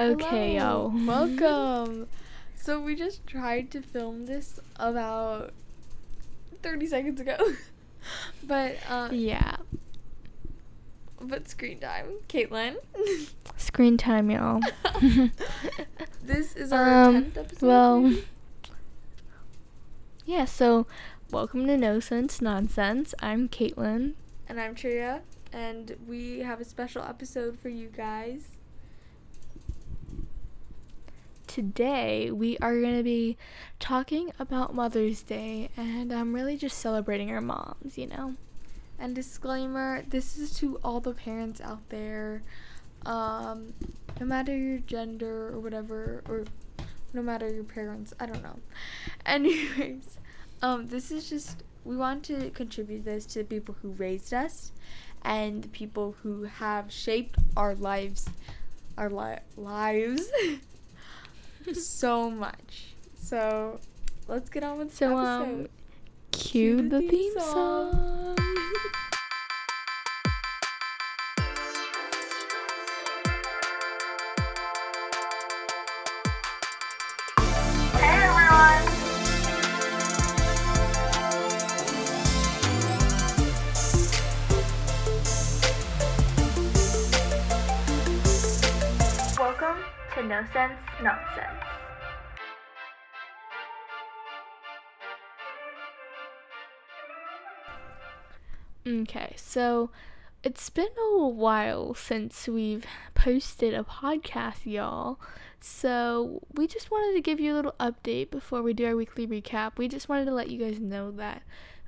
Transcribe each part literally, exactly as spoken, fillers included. Okay, hello. Y'all. Welcome. So we just tried to film this about thirty seconds ago. But, um... yeah. But screen time. Caitlin? Screen time, y'all. This is our um, tenth episode. Well... Maybe? Yeah, so... Welcome to No Sense Nonsense. I'm Caitlin. And I'm Tria. And we have a special episode for you guys. Today, we are going to be talking about Mother's Day, and um, really just celebrating our moms, you know? And disclaimer, this is to all the parents out there, um, no matter your gender or whatever, or no matter your parents, I don't know. Anyways, um, this is just, we want to contribute this to the people who raised us and the people who have shaped our lives, our li- lives, so much. So let's get on with the so, episode. Um, cue, cue the, the theme song. song. Hey everyone. Welcome to No Sense Nonsense. Okay, so it's been a while since we've posted a podcast, y'all, so we just wanted to give you a little update before we do our weekly recap. We just wanted to let you guys know that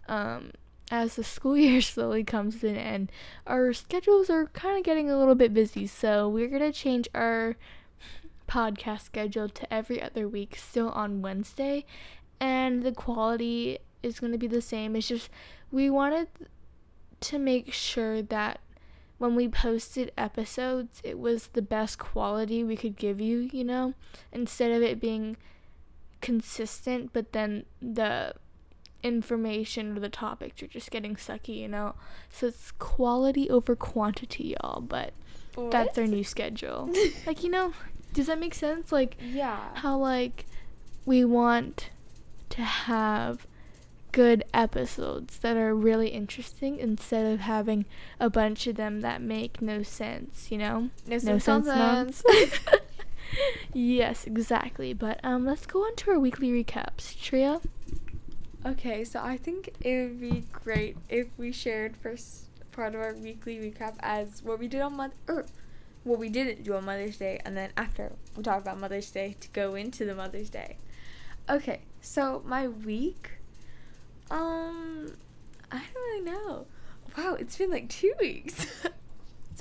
um, as the school year slowly comes to an end, our schedules are kind of getting a little bit busy, so we're going to change our podcast schedule to every other week, still on Wednesday, and the quality is going to be the same. It's just we wanted... Th- to make sure that when we posted episodes, it was the best quality we could give you, you know, instead of it being consistent, but then the information or the topics are just getting sucky, you know, so it's quality over quantity, y'all, but what? That's our new schedule. Like, you know, does that make sense? Like, yeah, how, like, we want to have good episodes that are really interesting instead of having a bunch of them that make no sense, you know? No, no sense, sense. Yes, exactly. But um, let's go on to our weekly recaps. Tria? Okay, so I think it would be great if we shared first part of our weekly recap as what we did on Mother... Er, what we didn't do on Mother's Day, and then after we'll talk about Mother's Day to go into the Mother's Day. Okay, so my week... Um, I don't really know. Wow, it's been like two weeks. So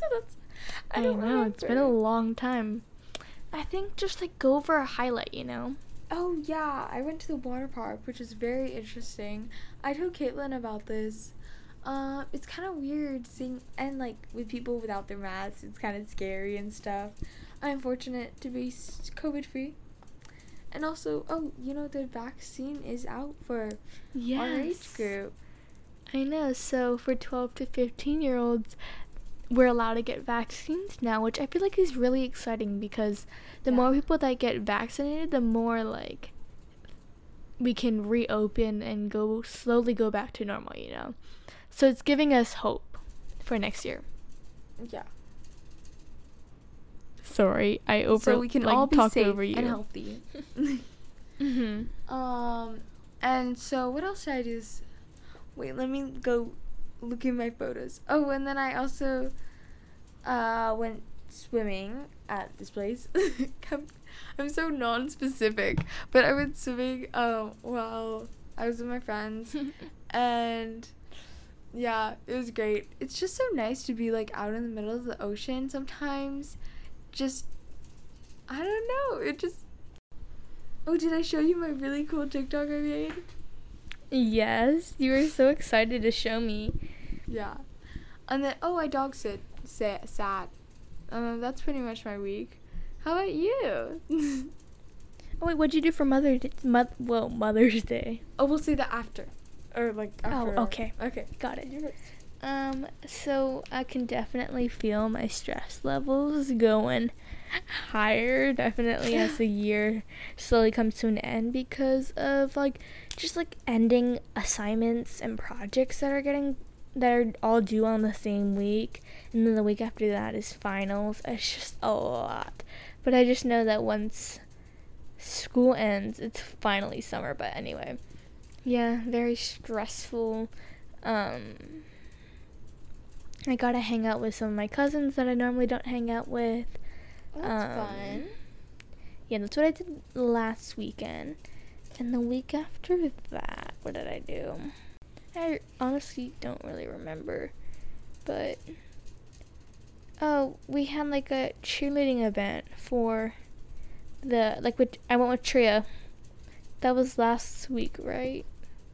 that's, I don't I know. Remember. It's been a long time. I think just like go over a highlight, you know? Oh yeah, I went to the water park, which is very interesting. I told Caitlin about this. Um, uh, it's kind of weird seeing, and like with people without their masks, it's kind of scary and stuff. I'm fortunate to be COVID free. And also, oh, you know, the vaccine is out for yes. our age group. I know. So for twelve to fifteen-year-olds, we're allowed to get vaccines now, which I feel like is really exciting because the yeah. more people that get vaccinated, the more, like, we can reopen and go slowly go back to normal, you know. So it's giving us hope for next year. Yeah. Sorry, I over so we can like, all be talk safe over you. And healthy. mm-hmm. Um, and so what else should I do? This? Wait, let me go look at my photos. Oh, and then I also uh went swimming at this place. I'm, I'm so non-specific, but I went swimming. Um, while I was with my friends, and. Yeah, it was great. It's just so nice to be, like, out in the middle of the ocean sometimes. Just, I don't know. It just, oh, did I show you my really cool TikTok I made? Yes, you were so excited to show me. Yeah. And then, oh, I dog sit, sit sat. Um, that's pretty much my week. How about you? Oh, wait, what'd you do for Mother's Day? Mo- well, Mother's Day. Oh, we'll see that after. Or, like, after. Oh, okay. Okay. Got it. Um, so I can definitely feel my stress levels going higher, definitely, as the year slowly comes to an end because of, like, just, like, ending assignments and projects that are getting, that are all due on the same week, and then the week after that is finals. It's just a lot. But I just know that once school ends, it's finally summer. But anyway, yeah, very stressful. Um... I gotta hang out with some of my cousins that I normally don't hang out with. Oh, that's um, fun. Yeah, that's what I did last weekend. And the week after that, what did I do? I honestly don't really remember. But, oh, we had, like, a cheerleading event for the, like, with, I went with Tria. That was last week, right?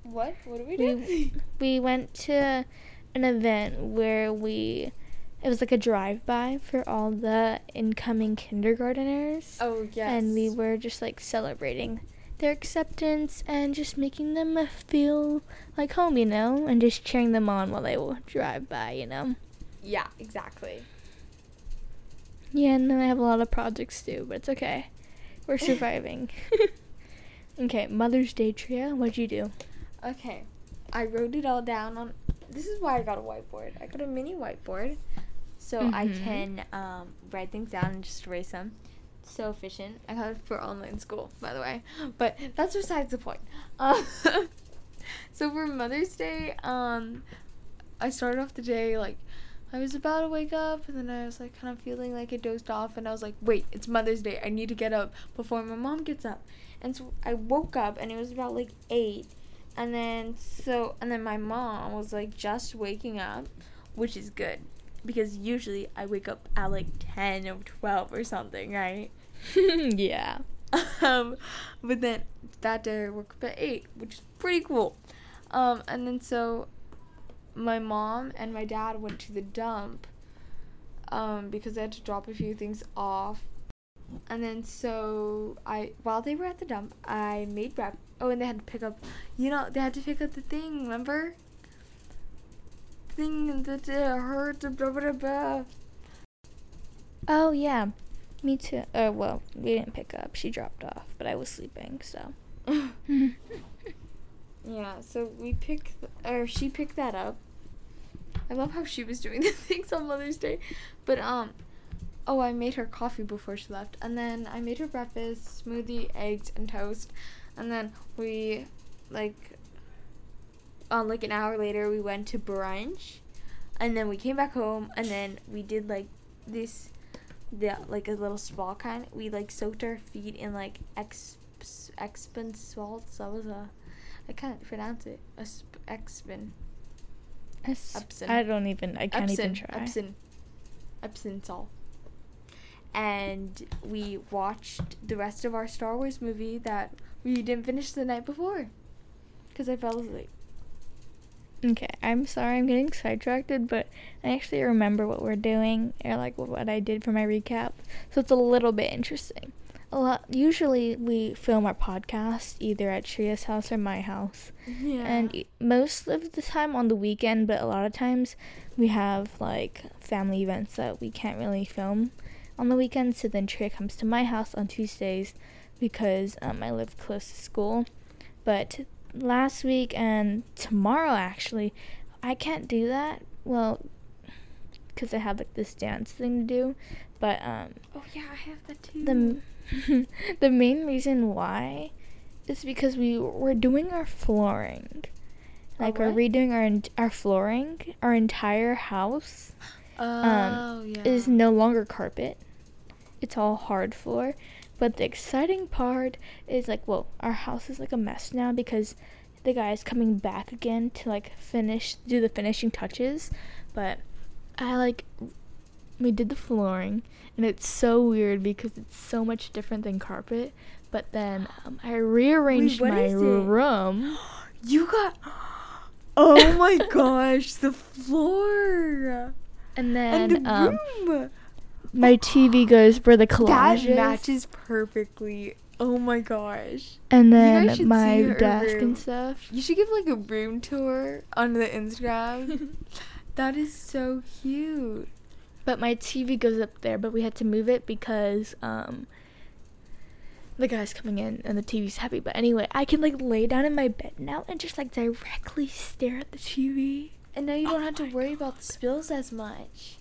What? What did we do? We, we went to an event where we, it was like a drive-by for all the incoming kindergarteners. Oh, yes. And we were just, like, celebrating their acceptance and just making them feel like home, you know? And just cheering them on while they will drive by, you know? Yeah, exactly. Yeah, and then I have a lot of projects too, but it's okay. We're surviving. Okay, Mother's Day, Tria, what'd you do? Okay, I wrote it all down on... This is why I got a whiteboard. I got a mini whiteboard so mm-hmm. I can um, write things down and just erase them. So efficient. I got it for online school, by the way. But that's besides the point. Uh, so for Mother's Day, um, I started off the day, like, I was about to wake up, and then I was, like, kind of feeling like I dozed off, and I was like, wait, it's Mother's Day. I need to get up before my mom gets up. And so I woke up, and it was about, like, eight. And then, so, and then my mom was, like, just waking up, which is good, because usually I wake up at, like, ten or twelve or something, right? Yeah. Um, but then, that day I woke up at eight, which is pretty cool. Um, and then, so, my mom and my dad went to the dump, um, because they had to drop a few things off. And then, so, I, while they were at the dump, I made breakfast. Oh, and they had to pick up, you know, they had to pick up the thing, remember? Thing that hurt, blah, blah, blah. Oh, yeah. Me too. Uh, well, we didn't pick up. She dropped off, but I was sleeping, so. Yeah, so we picked, or she picked that up. I love how she was doing the things on Mother's Day. But, um, oh, I made her coffee before she left. And then I made her breakfast, smoothie, eggs, and toast. And then we, like, uh, like an hour later, we went to brunch, and then we came back home, and then we did, like, this, the like, a little spa kind. We, like, soaked our feet in, like, exp- Epsom salts. That was a, I can't pronounce it. Epsom. Epsom. I don't even, I can't Epsom, even try. Epsom. Epsom salt. And we watched the rest of our Star Wars movie that we didn't finish the night before, because I fell asleep. Okay, I'm sorry I'm getting sidetracked, but I actually remember what we're doing, or, like, what I did for my recap, so it's a little bit interesting. A lot. Usually we film our podcast either at Tria's house or my house, yeah. And most of the time on the weekend, but a lot of times we have, like, family events that we can't really film on the weekend, so then Tria comes to my house on Tuesdays, because um, I live close to school. But last week and tomorrow, actually, I can't do that. Well, because I have, like, this dance thing to do. But, um... oh, yeah, I have that, too. The, the main reason why is because we were doing our flooring. Like, oh, we're redoing our in- our flooring. Our entire house oh, um, yeah. is no longer carpet. It's all hard floor. But the exciting part is, like, well, our house is, like, a mess now because the guy is coming back again to, like, finish, do the finishing touches. But I, like, we did the flooring, and it's so weird because it's so much different than carpet. But then um, I rearranged Wait, my room. You got, oh my gosh, the floor. And then, and the um, room. My T V goes for the collages. That matches perfectly. Oh my gosh. And then my desk room. And stuff. You should give, like, a room tour on the Instagram. That is so cute. But my T V goes up there, but we had to move it because um, the guy's coming in and the T V's heavy. But anyway, I can like lay down in my bed now and just like directly stare at the T V. And now you don't oh have to worry God. about the spills as much.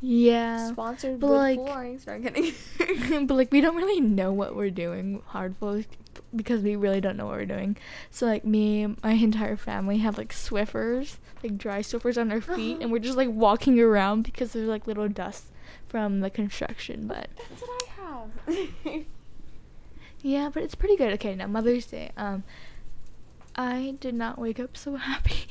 Yeah. Sponsored wood like, floorings. But like we don't really know what we're doing hard floors because we really don't know what we're doing. So like me, my entire family have like Swiffers, like dry Swiffers on our feet, and we're just like walking around because there's like little dust from the construction. But that's what I have. Yeah, but it's pretty good. Okay, now Mother's Day. Um, I did not wake up so happy.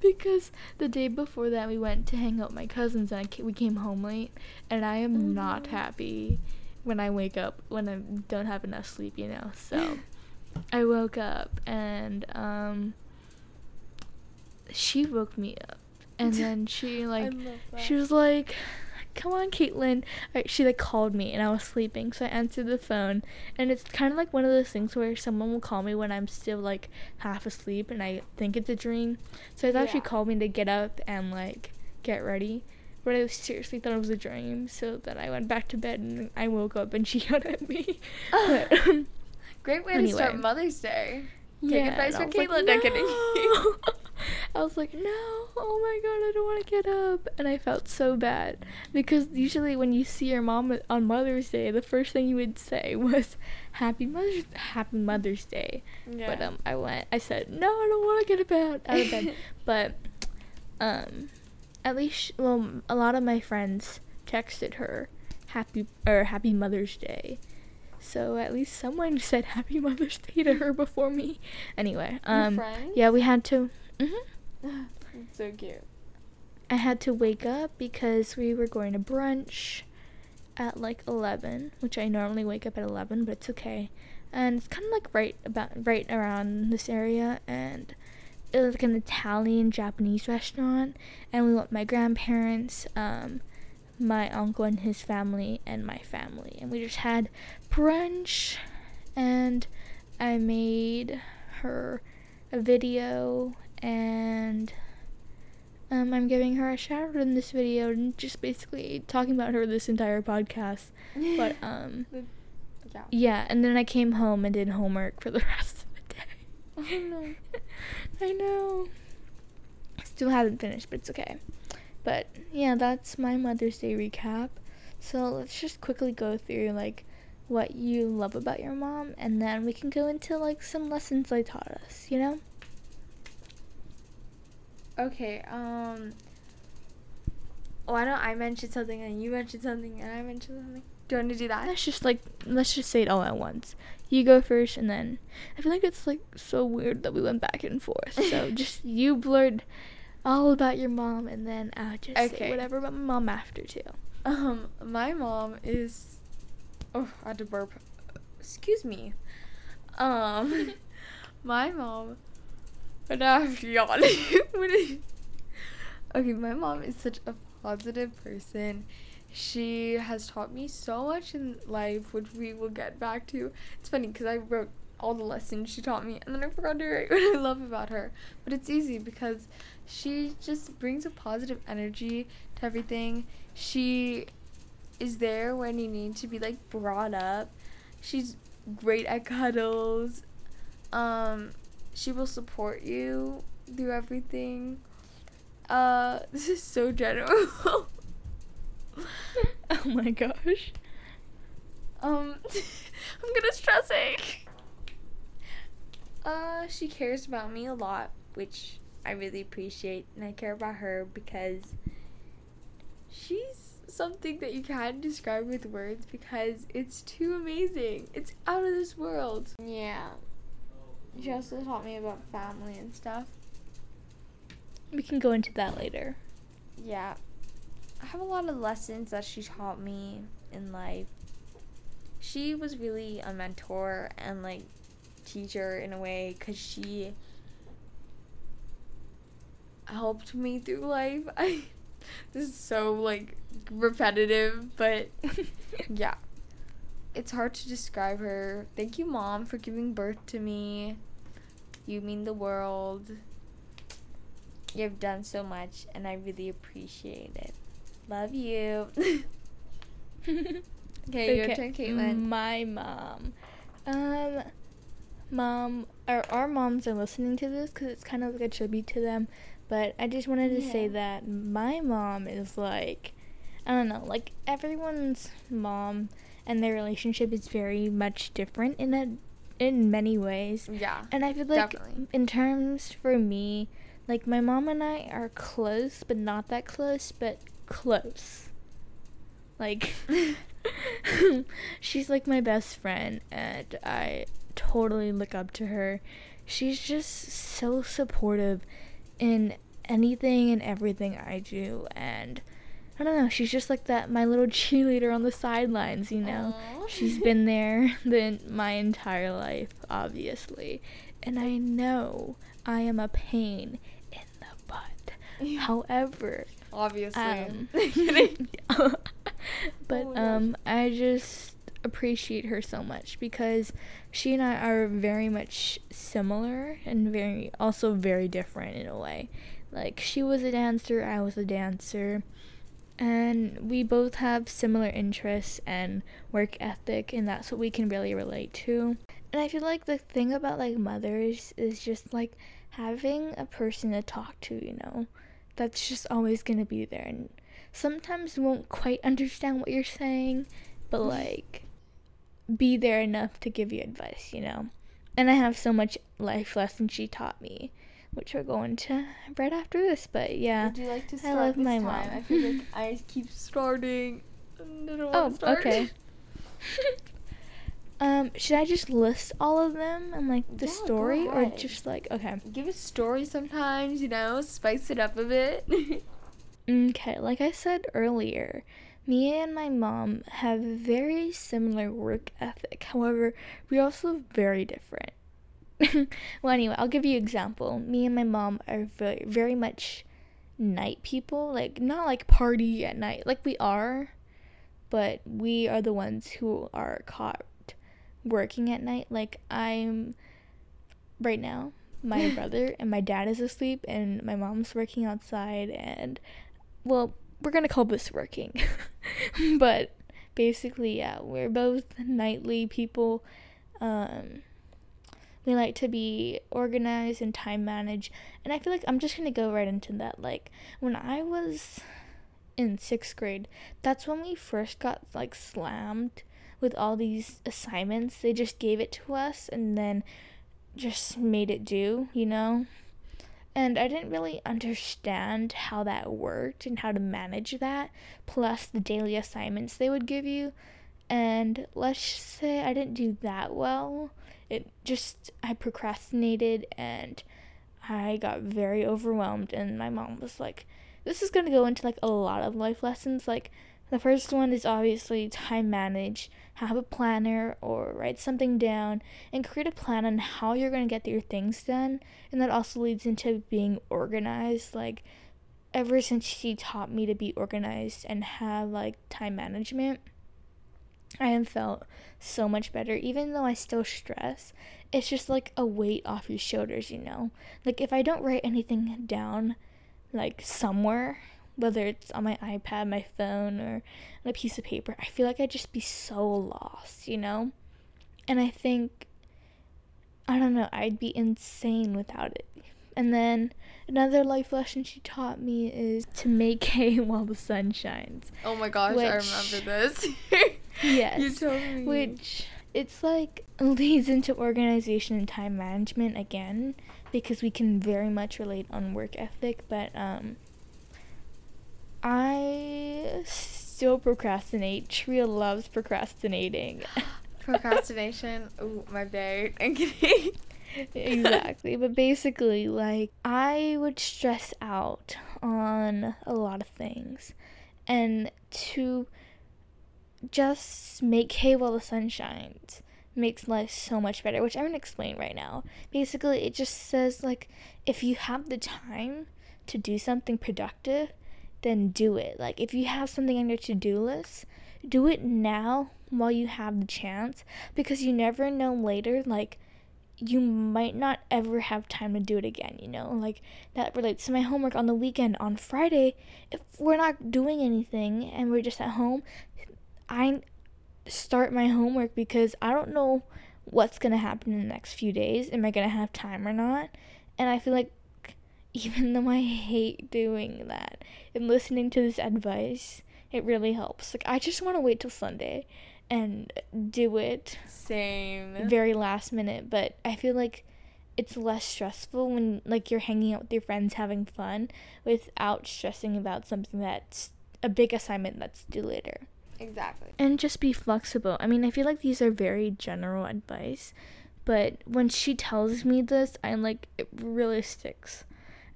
Because the day before that, we went to hang out with my cousins, and I ca- we came home late, and I am mm-hmm. not happy when I wake up, when I don't have enough sleep, you know, so I woke up, and, um, she woke me up, and then she, like, she was like, come on, Caitlin, right, she, like, called me, and I was sleeping, so I answered the phone, and it's kind of like one of those things where someone will call me when I'm still, like, half asleep, and I think it's a dream, so I thought yeah. she called me to get up and, like, get ready, but I seriously thought it was a dream, so then I went back to bed, and I woke up, and she yelled at me. But, Great way anyway. to start Mother's Day. Take advice from Caitlin. Like, no. I was like, no, oh my god, I don't want to get up. And I felt so bad because usually when you see your mom on Mother's Day, the first thing you would say was, Happy Mother's Happy Mother's Day. Yeah. But um, I went, I said, no, I don't want to get about out of bed. But um, at least, well, a lot of my friends texted her Happy or Happy Mother's Day. So at least someone said Happy Mother's Day to her before me. Anyway, um, yeah, we had to. Mhm. That's so cute. I had to wake up because we were going to brunch at like eleven, which I normally wake up at eleven, but it's okay. And it's kind of like right about right around this area, and it was like an Italian Japanese restaurant, and we went with my grandparents, um, my uncle and his family, and my family, and we just had brunch, and I made her a video, and um, I'm giving her a shout out in this video, and just basically talking about her this entire podcast, but um, yeah. yeah, and then I came home and did homework for the rest of the day. Oh no, I know, still haven't finished, but it's okay. But yeah, that's my Mother's Day recap. So let's just quickly go through like what you love about your mom, and then we can go into like some lessons they taught us, you know? Okay, um why don't I mention something and you mention something and I mention something? Do you want to do that? Let's just like let's just say it all at once. You go first, and then I feel like it's like so weird that we went back and forth. So just you blurred all about your mom, and then I'll just okay. say whatever about my mom after too. Um, my mom is, oh, I had to burp. Excuse me. Um, my mom. But I have to yawn. Okay, my mom is such a positive person. She has taught me so much in life, which we will get back to. It's funny because I wrote all the lessons she taught me, and then I forgot to write what I love about her. But it's easy because she just brings a positive energy to everything. She is there when you need to be like brought up. She's great at cuddles. Um, she will support you through everything. Uh, this is so general. Oh my gosh. Um, I'm gonna stress it. Uh, she cares about me a lot, which I really appreciate, and I care about her because she's something that you can't describe with words because it's too amazing. It's out of this world. Yeah. She also taught me about family and stuff. We can go into that later. Yeah. I have a lot of lessons that she taught me in life. She was really a mentor and, like, teacher in a way, because she helped me through life. I this is so like repetitive, but yeah, it's hard to describe her. Thank you, Mom, for giving birth to me. You mean the world. You've done so much and I really appreciate it. Love you. Okay, okay, your turn, Caitlin. My mom. Um, mom, or our moms are listening to this because it's kind of like a tribute to them. But I just wanted to yeah. say that my mom is like, I don't know, like everyone's mom and their relationship is very much different in a, in many ways. Yeah, and I feel like definitely. In terms for me, like my mom and I are close, but not that close, but close. Like, she's like my best friend, and I totally look up to her. She's just so supportive in anything and everything I do, and I don't know, she's just like that, my little cheerleader on the sidelines, you know. Aww. She's been there the, my entire life, obviously, and I know I am a pain in the butt. However, obviously, um, but oh um, I just appreciate her so much because she and I are very much similar and very also very different in a way. Like, she was a dancer, I was a dancer. And we both have similar interests and work ethic, and that's what we can really relate to. And I feel like the thing about, like, mothers is just, like, having a person to talk to, you know, that's just always going to be there. And sometimes won't quite understand what you're saying, but, like, be there enough to give you advice, you know. And I have so much life lessons she taught me, which we're going to right after this, but yeah. Would you like to start I love this my time? Mom. I feel like I keep starting. And I don't want oh, to start. Okay. um, should I just list all of them and like the yeah, story, or just like okay? Give a story sometimes, you know, spice it up a bit. Okay, like I said earlier, me and my mom have very similar work ethic. However, we're also very different. Well, anyway, I'll give you an example. Me and my mom are very, very much night people. Like, not like party at night. Like, we are, but we are the ones who are caught working at night. Like, I'm, right now, my brother and my dad is asleep, and my mom's working outside, and, well, we're going to call this working. But, basically, yeah, we're both nightly people. Um... We like to be organized and time managed. And I feel like I'm just going to go right into that. Like, when I was in sixth grade, that's when we first got, like, slammed with all these assignments. They just gave it to us and then just made it due, you know? And I didn't really understand how that worked and how to manage that, plus the daily assignments they would give you. And let's say I didn't do that well. It just, I procrastinated and I got very overwhelmed, and my mom was like, this is going to go into like a lot of life lessons. Like, the first one is obviously time manage, have a planner or write something down and create a plan on how you're going to get your things done. And that also leads into being organized. Like, ever since she taught me to be organized and have like time management, I have felt so much better. Even though I still stress, it's just like a weight off your shoulders, you know? Like, if I don't write anything down, like, somewhere, whether it's on my iPad, my phone, or on a piece of paper, I feel like I'd just be so lost, you know? And I think, I don't know, I'd be insane without it. And then another life lesson she taught me is to make hay while the sun shines. Oh my gosh, which, I remember this. Yes. You told me. Which, it's like, leads into organization and time management again, because we can very much relate on work ethic, but um, I still procrastinate. Tria loves procrastinating. Procrastination? Ooh, my bad. I'm kidding. Exactly, but basically, like, I would stress out on a lot of things, and to just make hay while the sun shines makes life so much better, which I'm gonna explain right now. Basically, it just says, like, if you have the time to do something productive, then do it. Like, if you have something on your to-do list, do it now while you have the chance, because you never know later, like, you might not ever have time to do it again, you know? Like, that relates to my homework on the weekend. On Friday, if we're not doing anything and we're just at home, I start my homework because I don't know what's going to happen in the next few days. Am I going to have time or not? And I feel like, even though I hate doing that and listening to this advice, it really helps. Like, I just want to wait till Sunday and do it. Same. Very last minute. But I feel like it's less stressful when, like, you're hanging out with your friends, having fun, without stressing about something that's a big assignment that's due later. Exactly. And just be flexible. I mean, I feel like these are very general advice, but when she tells me this, I'm like, it really sticks.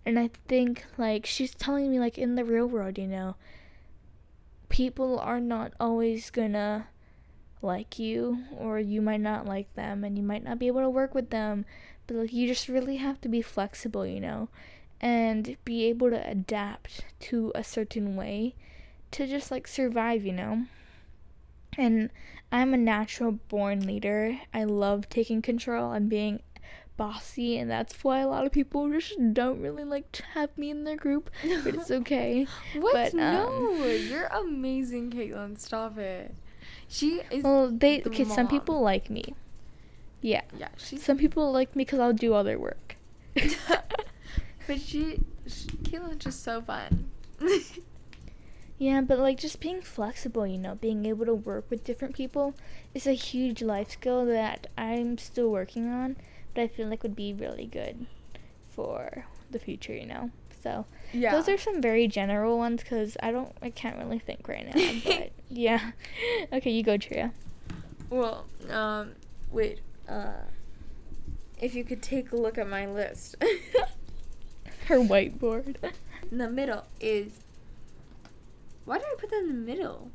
And I think, like, she's telling me, like, in the real world, you know, people are not always gonna like you, or you might not like them, and you might not be able to work with them. But, like, you just really have to be flexible, you know, and be able to adapt to a certain way to just, like, survive, you know. And I'm a natural born leader. I love taking control and being bossy, and that's why a lot of people just don't really like to have me in their group, but it's okay. What? But, um, no, you're amazing, Caitlin. Stop it. She is. Well, they the okay. Mom. Some people like me. Yeah. Yeah. She's some people like me because I'll do all their work. But she, she Caitlin's just so fun. Yeah, but, like, just being flexible, you know, being able to work with different people is a huge life skill that I'm still working on, but I feel like would be really good for the future, you know? So, yeah. Those are some very general ones, because I don't, I can't really think right now, but, yeah. Okay, you go, Tria. Well, um, wait, uh, if you could take a look at my list. Her whiteboard. In the middle is... Why did I put that in the middle?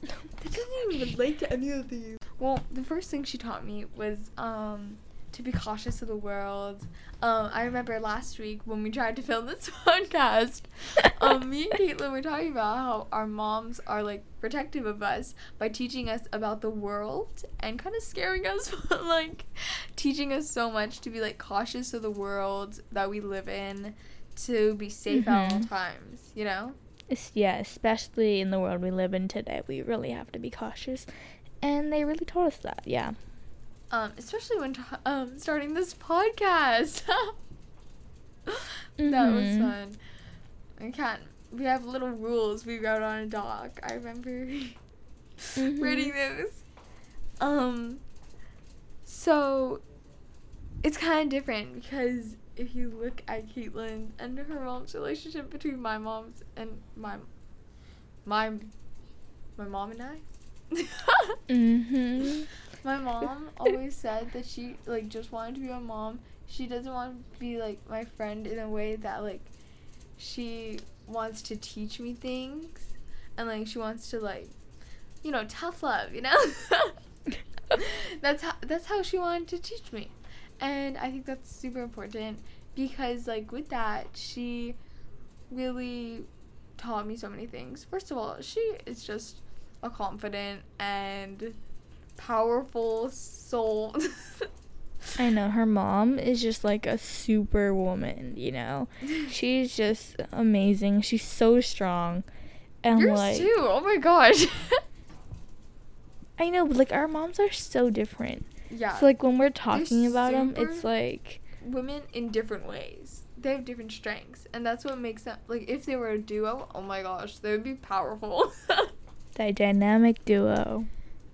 That doesn't even relate to any of these. Well, the first thing she taught me was um, to be cautious of the world. Um, I remember last week when we tried to film this podcast, um, me and Caitlin were talking about how our moms are, like, protective of us by teaching us about the world and kind of scaring us, but, like, teaching us so much to be, like, cautious of the world that we live in, to be safe mm-hmm. at all times, you know? Yeah, especially in the world we live in today, we really have to be cautious, and they really taught us that, yeah. Um, especially when t- um starting this podcast. mm-hmm. That was fun. We can't. We have little rules we wrote on a doc. I remember mm-hmm. reading those. Um. So, it's kind of different because. If you look at Caitlin and her mom's relationship between my mom's and my my my mom and I, mm-hmm. my mom always said that she, like, just wanted to be my mom. She doesn't want to be, like, my friend in a way that, like, she wants to teach me things, and, like, she wants to, like, you know, tough love, you know. that's how that's how she wanted to teach me. And I think that's super important because, like, with that, she really taught me so many things. First of all, she is just a confident and powerful soul. I know. Her mom is just, like, a superwoman, you know? She's just amazing. She's so strong. And yours, like, too. Oh, my gosh. I know. But, like, our moms are so different. Yeah. So, like, when we're talking about them, it's, like... Women in different ways. They have different strengths. And that's what makes them... Like, if they were a duo, oh, my gosh, they would be powerful. The dynamic duo.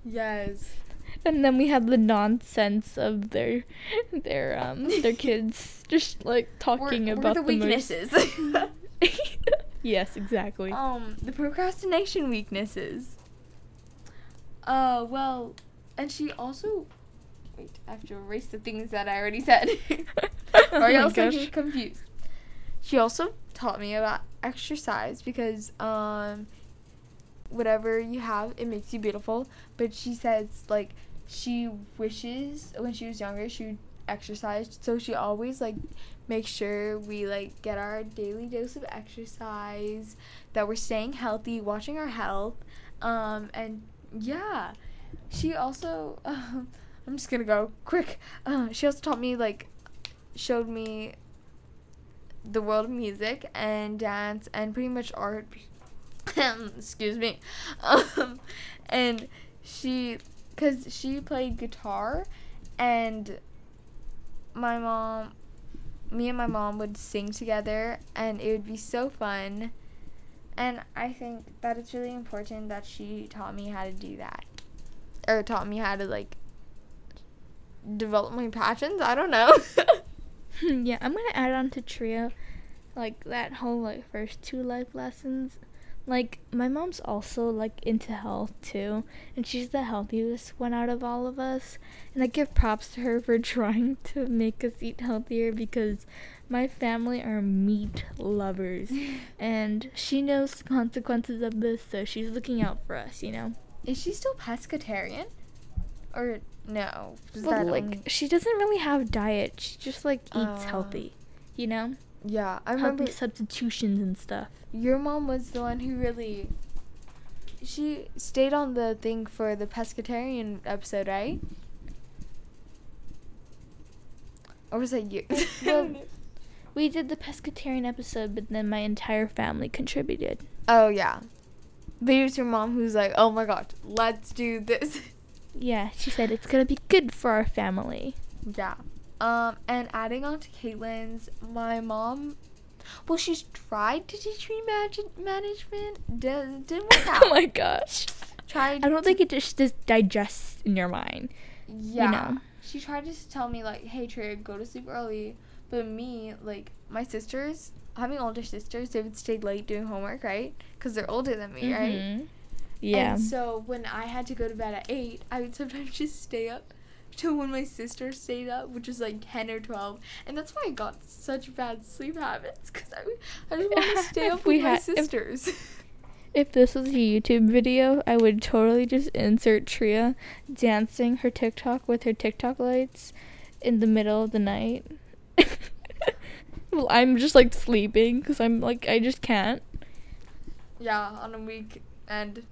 Yes. And then we have the nonsense of their their um their kids just, like, talking we're, about we're the, the weaknesses. Most... Yes, exactly. Um, the procrastination weaknesses. Uh, well... And she also... Wait, I have to erase the things that I already said. Or else I get confused. She also taught me about exercise because um, whatever you have, it makes you beautiful. But she says, like, she wishes when she was younger she would exercise. So she always, like, makes sure we, like, get our daily dose of exercise, that we're staying healthy, watching our health. Um, and, yeah. She also... Um, I'm just gonna go quick. Uh, she also taught me, like, showed me the world of music and dance and pretty much art. Excuse me. Um, and she, cause she played guitar, and my mom, me and my mom would sing together, and it would be so fun. And I think that it's really important that she taught me how to do that, or taught me how to, like, develop my passions. I don't know. Yeah, I'm gonna add on to Tria, like, that whole, like, first two life lessons. Like, my mom's also, like, into health too, and she's the healthiest one out of all of us, and I give props to her for trying to make us eat healthier, because my family are meat lovers, and she knows the consequences of this, so she's looking out for us, you know. Is she still pescatarian? Or no? Well, that like, only... she doesn't really have diet, she just, like, eats uh, healthy, you know? Yeah, I remember... Healthy substitutions and stuff. Your mom was the one who really... She stayed on the thing for the pescatarian episode, right? Or was that you? Well, we did the pescatarian episode, but then my entire family contributed. Oh, yeah. But it was your mom who's like, oh my god, let's do this. Yeah, she said it's gonna be good for our family. Yeah. Um, and adding on to Caitlin's, my mom... Well, she's tried to teach me magic management. Didn't work out. Oh my gosh. Tried. I don't think it just, just digests in your mind. Yeah. You know? She tried to tell me, like, hey, Trig, go to sleep early. But me, like, my sisters, having older sisters, they would stay late doing homework, right? Because they're older than me, mm-hmm. right? Yeah. And so when I had to go to bed at eight, I would sometimes just stay up till when my sister stayed up, which was like ten or twelve, and that's why I got such bad sleep habits, because I, I just wanted to stay up with had, my sisters. If, if this was a YouTube video, I would totally just insert Tria dancing her TikTok with her TikTok lights in the middle of the night. Well, I'm just, like, sleeping, because I'm like, I just can't. Yeah, on a weekend.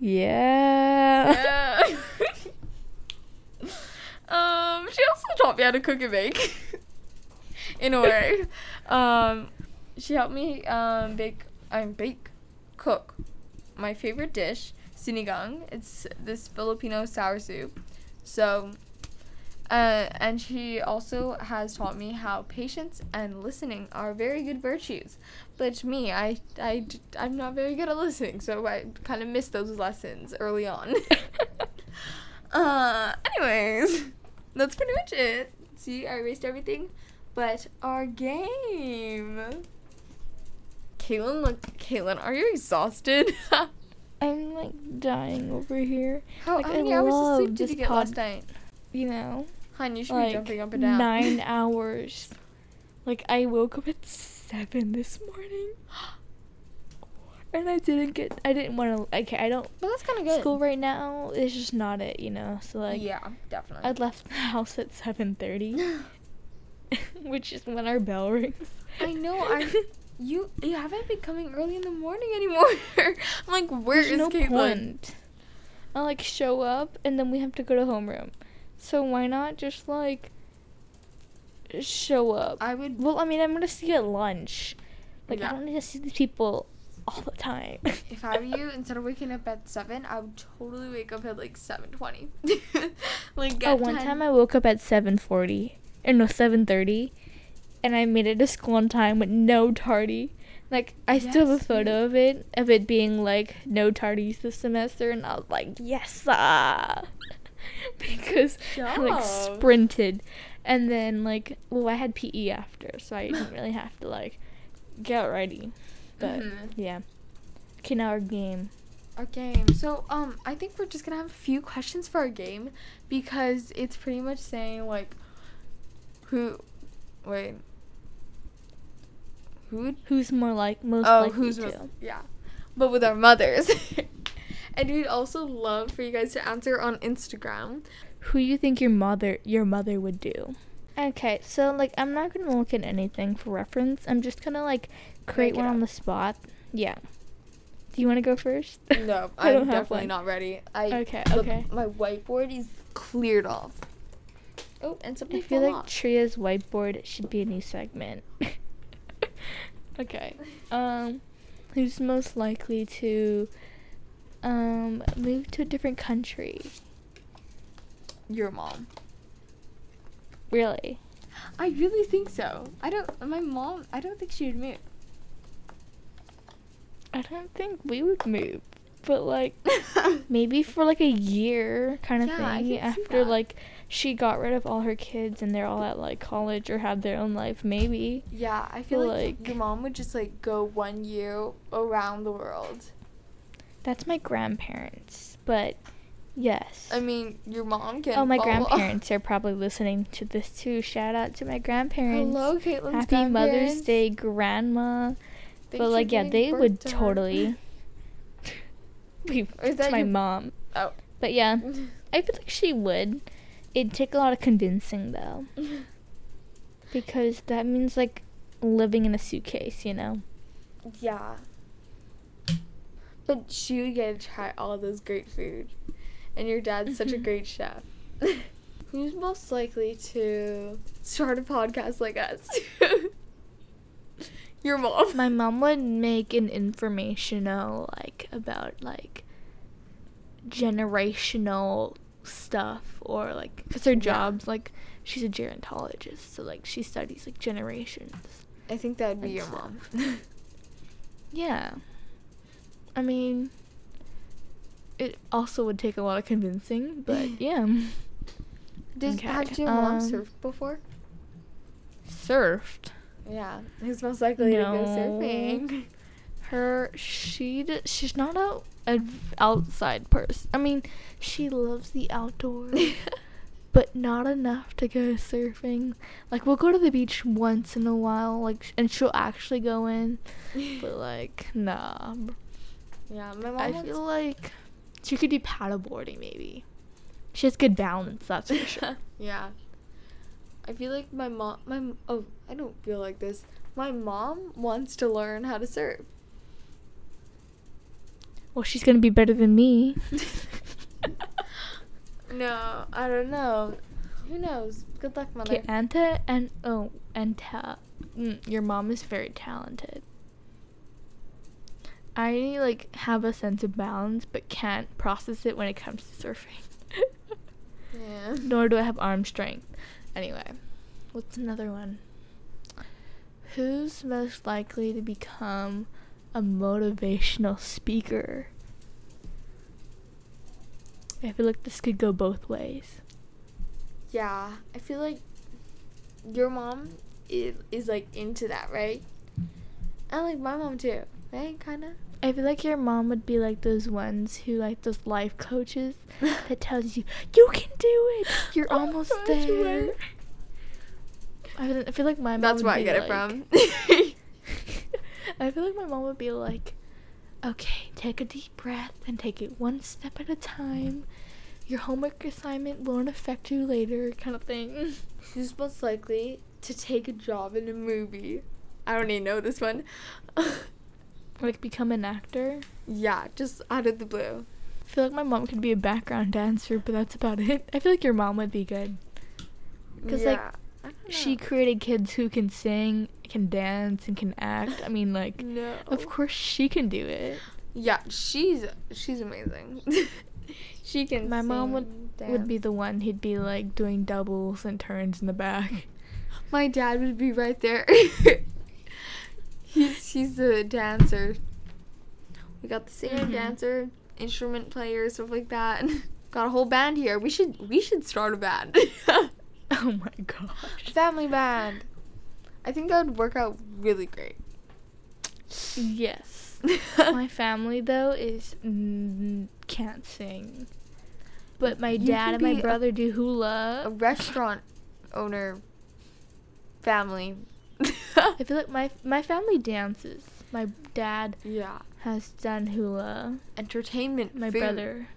Yeah. yeah. um, she also taught me how to cook and bake. In a way, um, she helped me um bake. I'm um, bake, cook. My favorite dish, sinigang. It's this Filipino sour soup. So, uh, and she also has taught me how patience and listening are very good virtues. But me, I, I, I'm not very good at listening, so I kind of missed those lessons early on. uh, anyways, that's pretty much it. See, I erased everything but our game. Caitlin, look, Caitlin, are you exhausted? I'm, like, dying over here. How, like, how many I hours of sleep did you get pod- last night? You know? Hun, you should, like, be jumping up and down. Nine hours. Like, I woke up at seven this morning, and I didn't get. I didn't want to. Okay, I don't. But that's kind of good. School right now is just not it, you know. So, like. Yeah, definitely. I left the house at seven thirty, which is when our bell rings. I know. I you you haven't been coming early in the morning anymore. I'm like, where There's is no Caitlin? Point. I like show up, and then we have to go to homeroom. So why not just, like, show up? I would. Well, I mean, I'm gonna see you at lunch. Like, yeah. I don't need to see these people all the time. If I were you, instead of waking up at seven, I would totally wake up at, like, seven twenty. Like, oh, one ten. Time I woke up at seven forty, or no, seven thirty, and I made it to school on time with no tardy. Like, I yes, still have a photo of it, of it being, like, no tardies this semester, and I was like, yes, ah. Because I, like, sprinted, and then, like, well, I had P E after, so I didn't really have to, like, get ready, but mm-hmm. yeah. Okay, now our game. Our game. So, um, I think we're just gonna have a few questions for our game, because it's pretty much saying, like, who, wait, who? Who's more like most oh, likely who's to? Most, yeah, but with our mothers. And we'd also love for you guys to answer on Instagram. Who you think your mother your mother would do? Okay, so, like, I'm not gonna look at anything for reference. I'm just gonna, like, create one up on the spot. Yeah. Do you want to go first? No, I I'm definitely not ready. I okay, okay. My whiteboard is cleared off. Oh, and something fell off. I feel like Tria's whiteboard should be a new segment. Okay. Um, who's most likely to um move to a different country? Your mom. Really? I really think so. I don't. My mom. I don't think she would move. I don't think we would move, but like maybe for like a year kind of yeah, thing after like she got rid of all her kids and they're all at like college or have their own life, maybe. Yeah, I feel like, like your mom would just like go one year around the world. That's my grandparents, but yes. I mean, your mom can. Oh, my grandparents up. Are probably listening to this too. Shout out to my grandparents. Hello, Caitlin's Happy grandparents. Mother's Day, Grandma. Thank but, like, yeah, they would to totally be to my your... mom. Oh. But, yeah, I feel like she would. It'd take a lot of convincing, though. Because that means, like, living in a suitcase, you know? Yeah. But she would get to try all those great food. And your dad's such a great chef. Who's most likely to start a podcast like us? Your mom. My mom would make an informational, like, about, like, generational stuff or, like, because her yeah. job's, like, she's a gerontologist, so, like, she studies, like, generations. I think that would be your stuff. Mom. Yeah. I mean, it also would take a lot of convincing, but, yeah. Did okay. Have your mom um, surfed before? Surfed? Yeah, who's most likely no. to go surfing? Her, she, d- she's not a, a outside person. I mean, she loves the outdoors, but not enough to go surfing. Like, we'll go to the beach once in a while, like, and she'll actually go in, but, like, nah. Yeah, my mom I wants- feel like she could do paddleboarding, maybe. She has good balance, that's for sure. Yeah. I feel like my mom, my, oh, I don't feel like this. My mom wants to learn how to surf. Well, she's going to be better than me. No, I don't know. Who knows? Good luck, mother. Okay, Anta and, oh, Anta. Mm, your mom is very talented. I, like, have a sense of balance, but can't process it when it comes to surfing. Yeah. Nor do I have arm strength. Anyway, what's another one? Who's most likely to become a motivational speaker? I feel like this could go both ways. Yeah, I feel like your mom is, is like, into that, right? And, like, my mom, too, right? Kind of. I feel like your mom would be, like, those ones who, like, those life coaches that tells you, you can do it! You're oh almost gosh, there! Right. I, I feel like my mom That's would be, That's where I get like, it from. I feel like my mom would be, like, okay, take a deep breath and take it one step at a time. Your homework assignment won't affect you later, kind of thing. Who's most likely to take a job in a movie? I don't even know this one. Like, become an actor? Yeah, just out of the blue. I feel like my mom could be a background dancer, but that's about it. I feel like your mom would be good. Because, yeah. like, I don't know. She created kids who can sing, can dance, and can act. I mean, like, no. Of course she can do it. Yeah, she's she's amazing. She can My sing, mom would, would be the one who'd be, like, doing doubles and turns in the back. My dad would be right there. He's he's the dancer. We got the singer, mm-hmm. dancer, instrument player, stuff like that. Got a whole band here. We should we should start a band. Oh my gosh. Family band. I think that would work out really great. Yes. My family though is mm, can't sing, but my you dad and my brother a, do hula. A restaurant owner family. I feel like my my family dances. My dad yeah. has done hula. Entertainment. My food. Brother.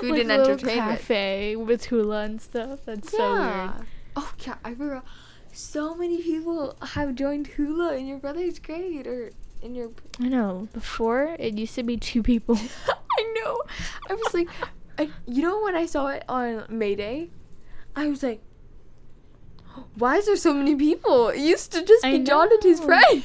Food like and a entertainment. Cafe with hula and stuff. That's yeah. so weird. Oh, yeah. I forgot. So many people have joined hula in your brother's grade or in your... I know. Before, it used to be two people. I know. I was like... I, you know when I saw it on May Day? I was like... Why is there so many people? It used to just be John and his friend.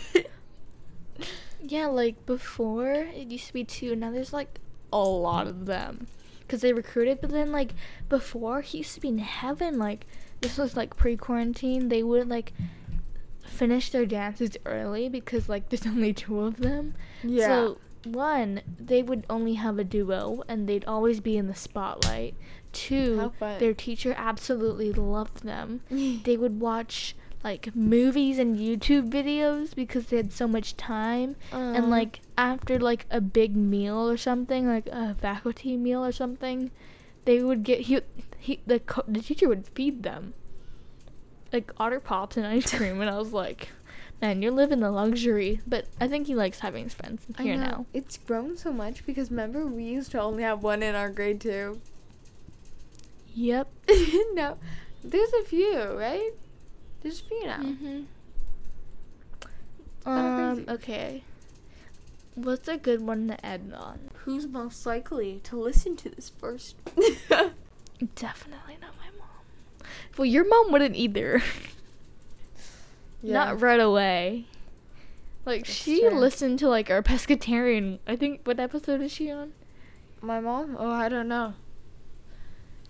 Yeah, like, before, it used to be two. Now there's, like, a lot of them. Because they recruited. But then, like, before, he used to be in heaven. Like, this was, like, pre-quarantine. They would, like... finish their dances early because like there's only two of them. Yeah. So one, they would only have a duo and they'd always be in the spotlight. Two, their teacher absolutely loved them. They would watch like movies and YouTube videos because they had so much time. Um. And like after like a big meal or something, like a faculty meal or something, they would get he he the co- the teacher would feed them. Like, Otter Pops and ice cream, and I was like, man, you're living the luxury. But I think he likes having his friends here now. It's grown so much, because remember, we used to only have one in our grade two. Yep. No. There's a few, right? There's a few now. Mm-hmm. Um, okay. What's a good one to end on? Who's most likely to listen to this first? Definitely not my mom. Well, your mom wouldn't either. Yeah. Not right away. Like, That's she true. listened to, like, our pescatarian. I think, what episode is she on? My mom? Oh, I don't know.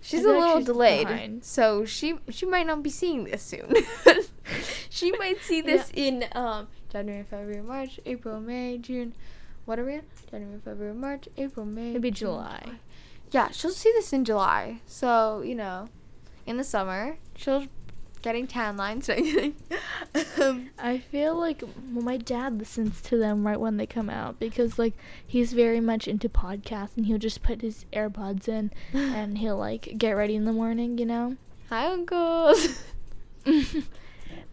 She's a little she's delayed. Behind. So, she she might not be seeing this soon. She might see this yeah. in um January, February, March, April, May, June. What are we in? January, February, March, April, May. Maybe July. July. Yeah, she'll see this in July. So, you know. In the summer, she'll getting tan lines. um, I feel like well, my dad listens to them right when they come out because like he's very much into podcasts and he'll just put his AirPods in and he'll like get ready in the morning, you know. Hi, uncles.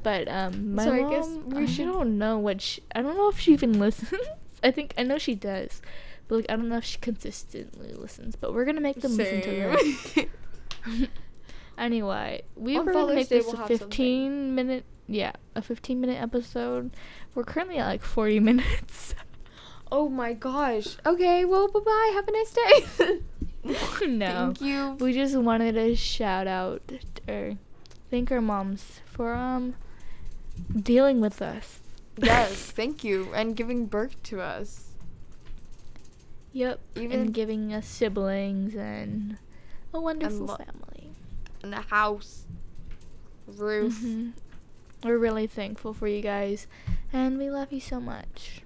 But um, my so mom, I guess we um, should... I don't know what she, I don't know if she even listens. I think I know she does, but like I don't know if she consistently listens. But we're gonna make them Same. listen to them. Anyway, we were going to make this a fifteen-minute, yeah, a fifteen-minute episode. We're currently at, like, forty minutes. Oh, my gosh. Okay, well, bye-bye. Have a nice day. No. Thank you. We just wanted to shout out or thank our moms for um dealing with us. Yes, thank you. And giving birth to us. Yep. Even and giving us siblings and a wonderful lo- family. A house roof. Mm-hmm. We're really thankful for you guys and we love you so much.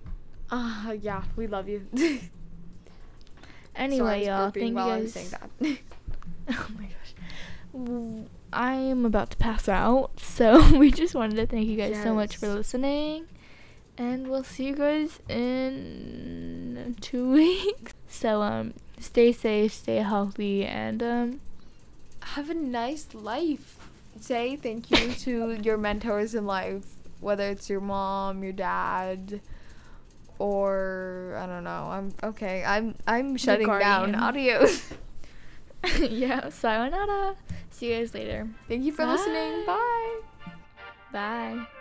Ah, uh, yeah, we love you. Anyway, y'all, thank you guys. Oh my gosh, I am about to pass out, so we just wanted to thank you guys yes. so much for listening, and we'll see you guys in two weeks. So um stay safe, stay healthy, and um have a nice life. Say thank you to your mentors in life, whether it's your mom, your dad, or I don't know. I'm okay. I'm I'm shutting down. Adios. Yeah. Sayonara. See you guys later. Thank you for Bye. listening. Bye. Bye.